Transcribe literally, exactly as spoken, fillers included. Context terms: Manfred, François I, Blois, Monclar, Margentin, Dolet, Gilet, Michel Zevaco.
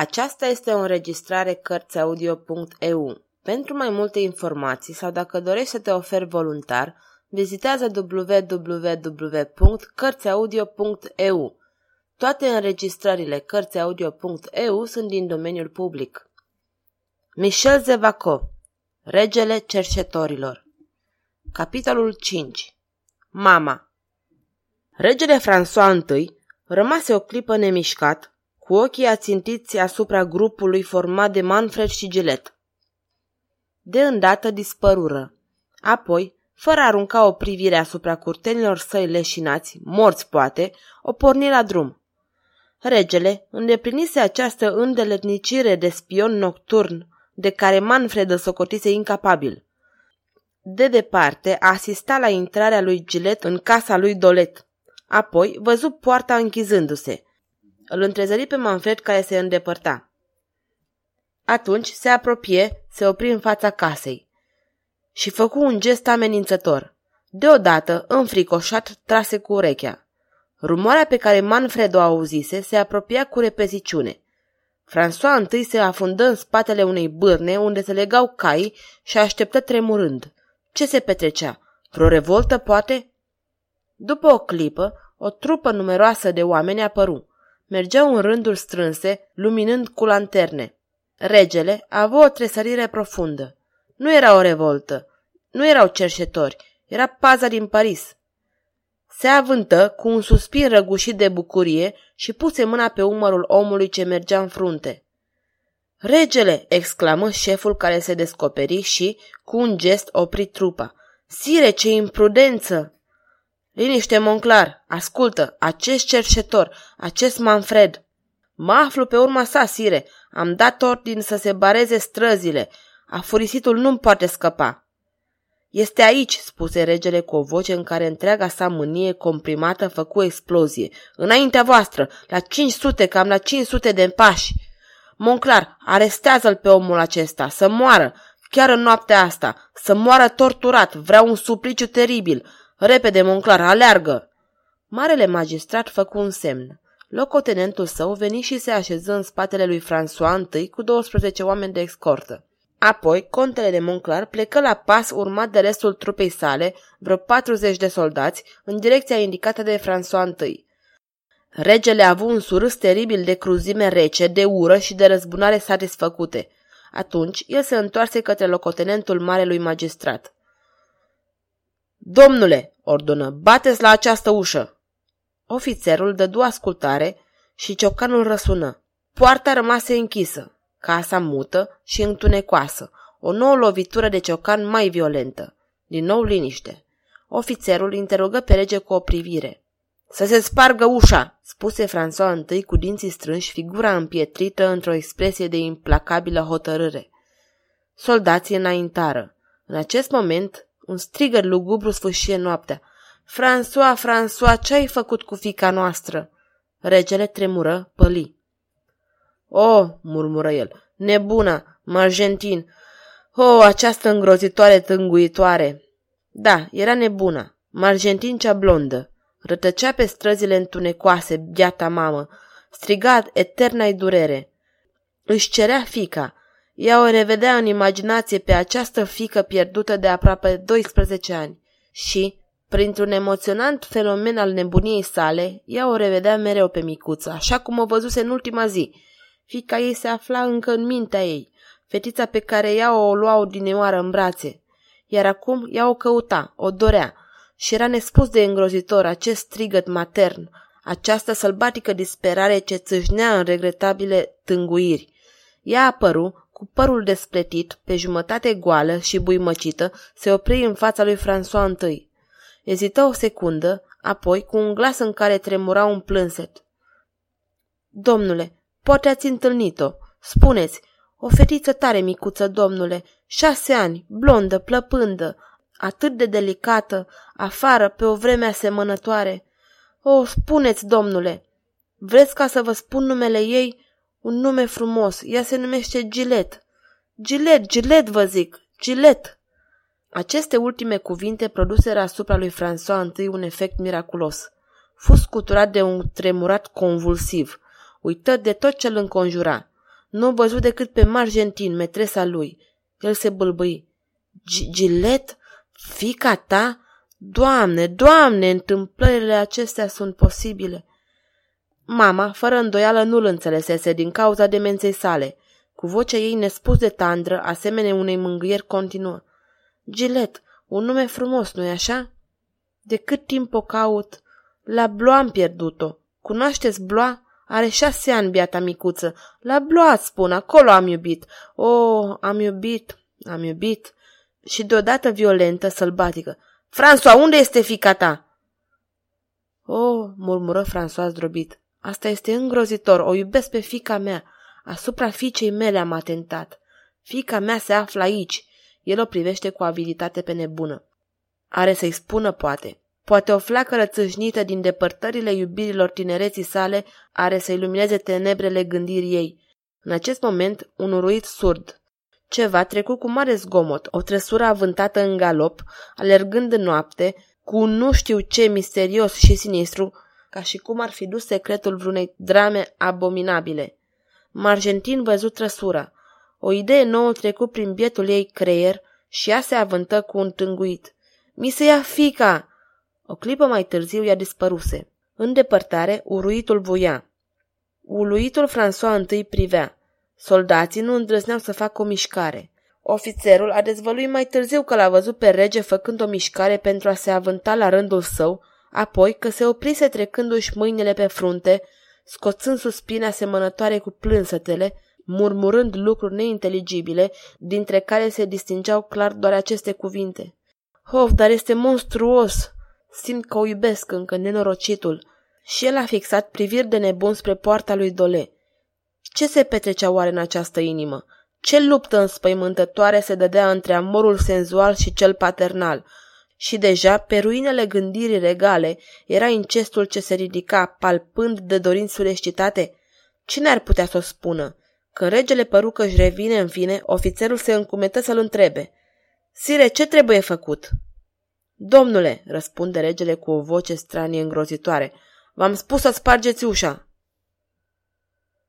Aceasta este o înregistrare cărți audio punct e u. Pentru mai multe informații sau dacă dorești să te oferi voluntar, vizitează w w w punct cărți audio punct e u. Toate înregistrările cărți audio punct e u sunt din domeniul public. Michel Zevaco, Regele Cercetorilor. Capitolul cinci. Mama. Regele François I rămase o clipă nemișcat, cu ochii ațintiți asupra grupului format de Manfred și Gilet. De îndată dispărură. Apoi, fără a arunca o privire asupra curtenilor săi leșinați, morți poate, o porni la drum. Regele îndeplinise această îndeletnicire de spion nocturn de care Manfred îl socotise incapabil. De departe asista la intrarea lui Gilet în casa lui Dolet. Apoi văzu poarta închizându-se. Îl întrezări pe Manfred care se îndepărta. Atunci se apropie, se opri în fața casei și făcu un gest amenințător. Deodată, înfricoșat, trase cu urechea. Rumoarea pe care Manfred o auzise se apropia cu repeziciune. François I se afundă în spatele unei bârne unde se legau caii și așteptă tremurând. Ce se petrecea? Vreo revoltă, poate? După o clipă, o trupă numeroasă de oameni apăru. Mergeau în rânduri strânse, luminând cu lanterne. Regele avea o tresărire profundă. Nu era o revoltă, nu erau cerșetori, era paza din Paris. Se avântă cu un suspin răgușit de bucurie și puse mâna pe umărul omului ce mergea în frunte. Regele, exclamă șeful care se descoperi și, cu un gest, opri trupa. Sire, ce imprudență! Liniște, Monclar, ascultă, acest cerșetor, acest Manfred. Mă aflu pe urma sa, sire, am dat ordin să se bareze străzile. Afurisitul nu-mi poate scăpa. Este aici, spuse regele cu o voce în care întreaga sa mânie comprimată făcu explozie. Înaintea voastră, la cinci sute, cam la cinci sute de pași. Monclar, arestează-l pe omul acesta, să moară, chiar în noaptea asta, să moară torturat, vreau un supliciu teribil. Repede, Monclar, aleargă! Marele magistrat făcu un semn. Locotenentul său veni și se așeză în spatele lui François I cu doisprezece oameni de escortă. Apoi, contele de Monclar plecă la pas urmat de restul trupei sale, vreo patruzeci de soldați, în direcția indicată de François I. Regele a avut un surâs teribil de cruzime rece, de ură și de răzbunare satisfăcute. Atunci, el se întoarse către locotenentul marelui magistrat. Domnule, ordonă, bateți la această ușă! Ofițerul dădu ascultare și ciocanul răsună. Poarta rămase închisă. Casa mută și întunecoasă, o nouă lovitură de ciocan mai violentă. Din nou liniște. Ofițerul interogă pe rege cu o privire. Să se spargă ușa, spuse François I cu dinții strânși, figura împietrită într-o expresie de implacabilă hotărâre. Soldații înaintară. În acest moment, un strigăt lugubru sfâșie noaptea. François, François, ce ai făcut cu fiica noastră? Regele tremură, păli. O, oh, murmură el, nebuna, Margentin, o, oh, această îngrozitoare tânguitoare! Da, era nebuna, Margentin cea blondă, rătăcea pe străzile întunecoase, biata mamă, striga eterna-i durere. Își cerea fica, ea o revedea în imaginație pe această fică pierdută de aproape doisprezece ani și, printr-un emoționant fenomen al nebuniei sale, ea o revedea mereu pe micuță, așa cum o văzuse în ultima zi. Fiica ei se afla încă în mintea ei, fetița pe care ea o lua odinioară în brațe, iar acum ea o căuta, o dorea, și era nespus de îngrozitor acest strigăt matern, această sălbatică disperare ce țâșnea în regretabile tânguiri. Ea apăru, cu părul despletit, pe jumătate goală și buimăcită, se opri în fața lui François I. Ezită o secundă, apoi, cu un glas în care tremura un plânset. Domnule, poate ați întâlnit-o. Spuneți, o fetiță tare micuță, domnule, șase ani, blondă, plăpândă, atât de delicată, afară, pe o vreme asemănătoare. O, spuneți, domnule, vreți ca să vă spun numele ei? Un nume frumos, ea se numește Gilet. Gilet, Gilet, vă zic, Gilet. Aceste ultime cuvinte produseră asupra lui François I un efect miraculos. Fu scuturat de un tremurat convulsiv. Uită de tot ce îl înconjura. Nu văzu decât pe Margentin, metresa lui. El se bâlbâi. Gilet? Fica ta? Doamne, Doamne, întâmplările acestea sunt posibile. Mama, fără îndoială, nu-l înțelesese din cauza demenței sale. Cu vocea ei nespus de tandră, asemenea unei mângâieri continuă. Gilet, un nume frumos, nu-i așa? De cât timp o caut? La Blois am pierdut-o. Cunoașteți Blois? Are șase ani, biata micuță. La Blois, spun, acolo am iubit. O, oh, am iubit, am iubit. Și deodată violentă, sălbatică. François, unde este fica ta? O, oh, murmură François zdrobit. Asta este îngrozitor, o iubesc pe fica mea. Asupra fiicei mele am atentat. Fica mea se află aici. El o privește cu aviditate pe nebună. Are să-i spună, poate. Poate o flacără țâșnită din depărtările iubirilor tinereții sale are să ilumineze tenebrele gândirii ei. În acest moment, un ruit surd. Ceva trecu cu mare zgomot, o trăsură avântată în galop, alergând în noapte, cu nu știu ce misterios și sinistru, ca și cum ar fi dus secretul vreunei drame abominabile. Margentin văzut trăsura. O idee nouă trecu prin bietul ei creier și ea se avântă cu un tânguit. Mi se ia fica! O clipă mai târziu ea dispăruse. În depărtare, uruitul voia. Uluitul François I privea. Soldații nu îndrăzneau să facă o mișcare. Ofițerul a dezvăluit mai târziu că l-a văzut pe rege făcând o mișcare pentru a se avânta la rândul său, apoi că se oprise trecându-și mâinile pe frunte, scoțând suspine asemănătoare cu plânsătele, murmurând lucruri neinteligibile, dintre care se distingeau clar doar aceste cuvinte. Of, dar este monstruos! Simt că o iubesc încă, nenorocitul. Și el a fixat priviri de nebun spre poarta lui Dolet. Ce se petrecea oare în această inimă? Ce luptă înspăimântătoare se dădea între amorul senzual și cel paternal? Și deja, pe ruinele gândirii regale, era incestul ce se ridica, palpând de dorințe sureșcitate. Cine ar putea să o spună? Când regele păru că își revine în fine, ofițerul se încumetă să-l întrebe. Sire, ce trebuie făcut? Domnule, răspunde regele cu o voce stranie îngrozitoare, v-am spus să spargeți ușa.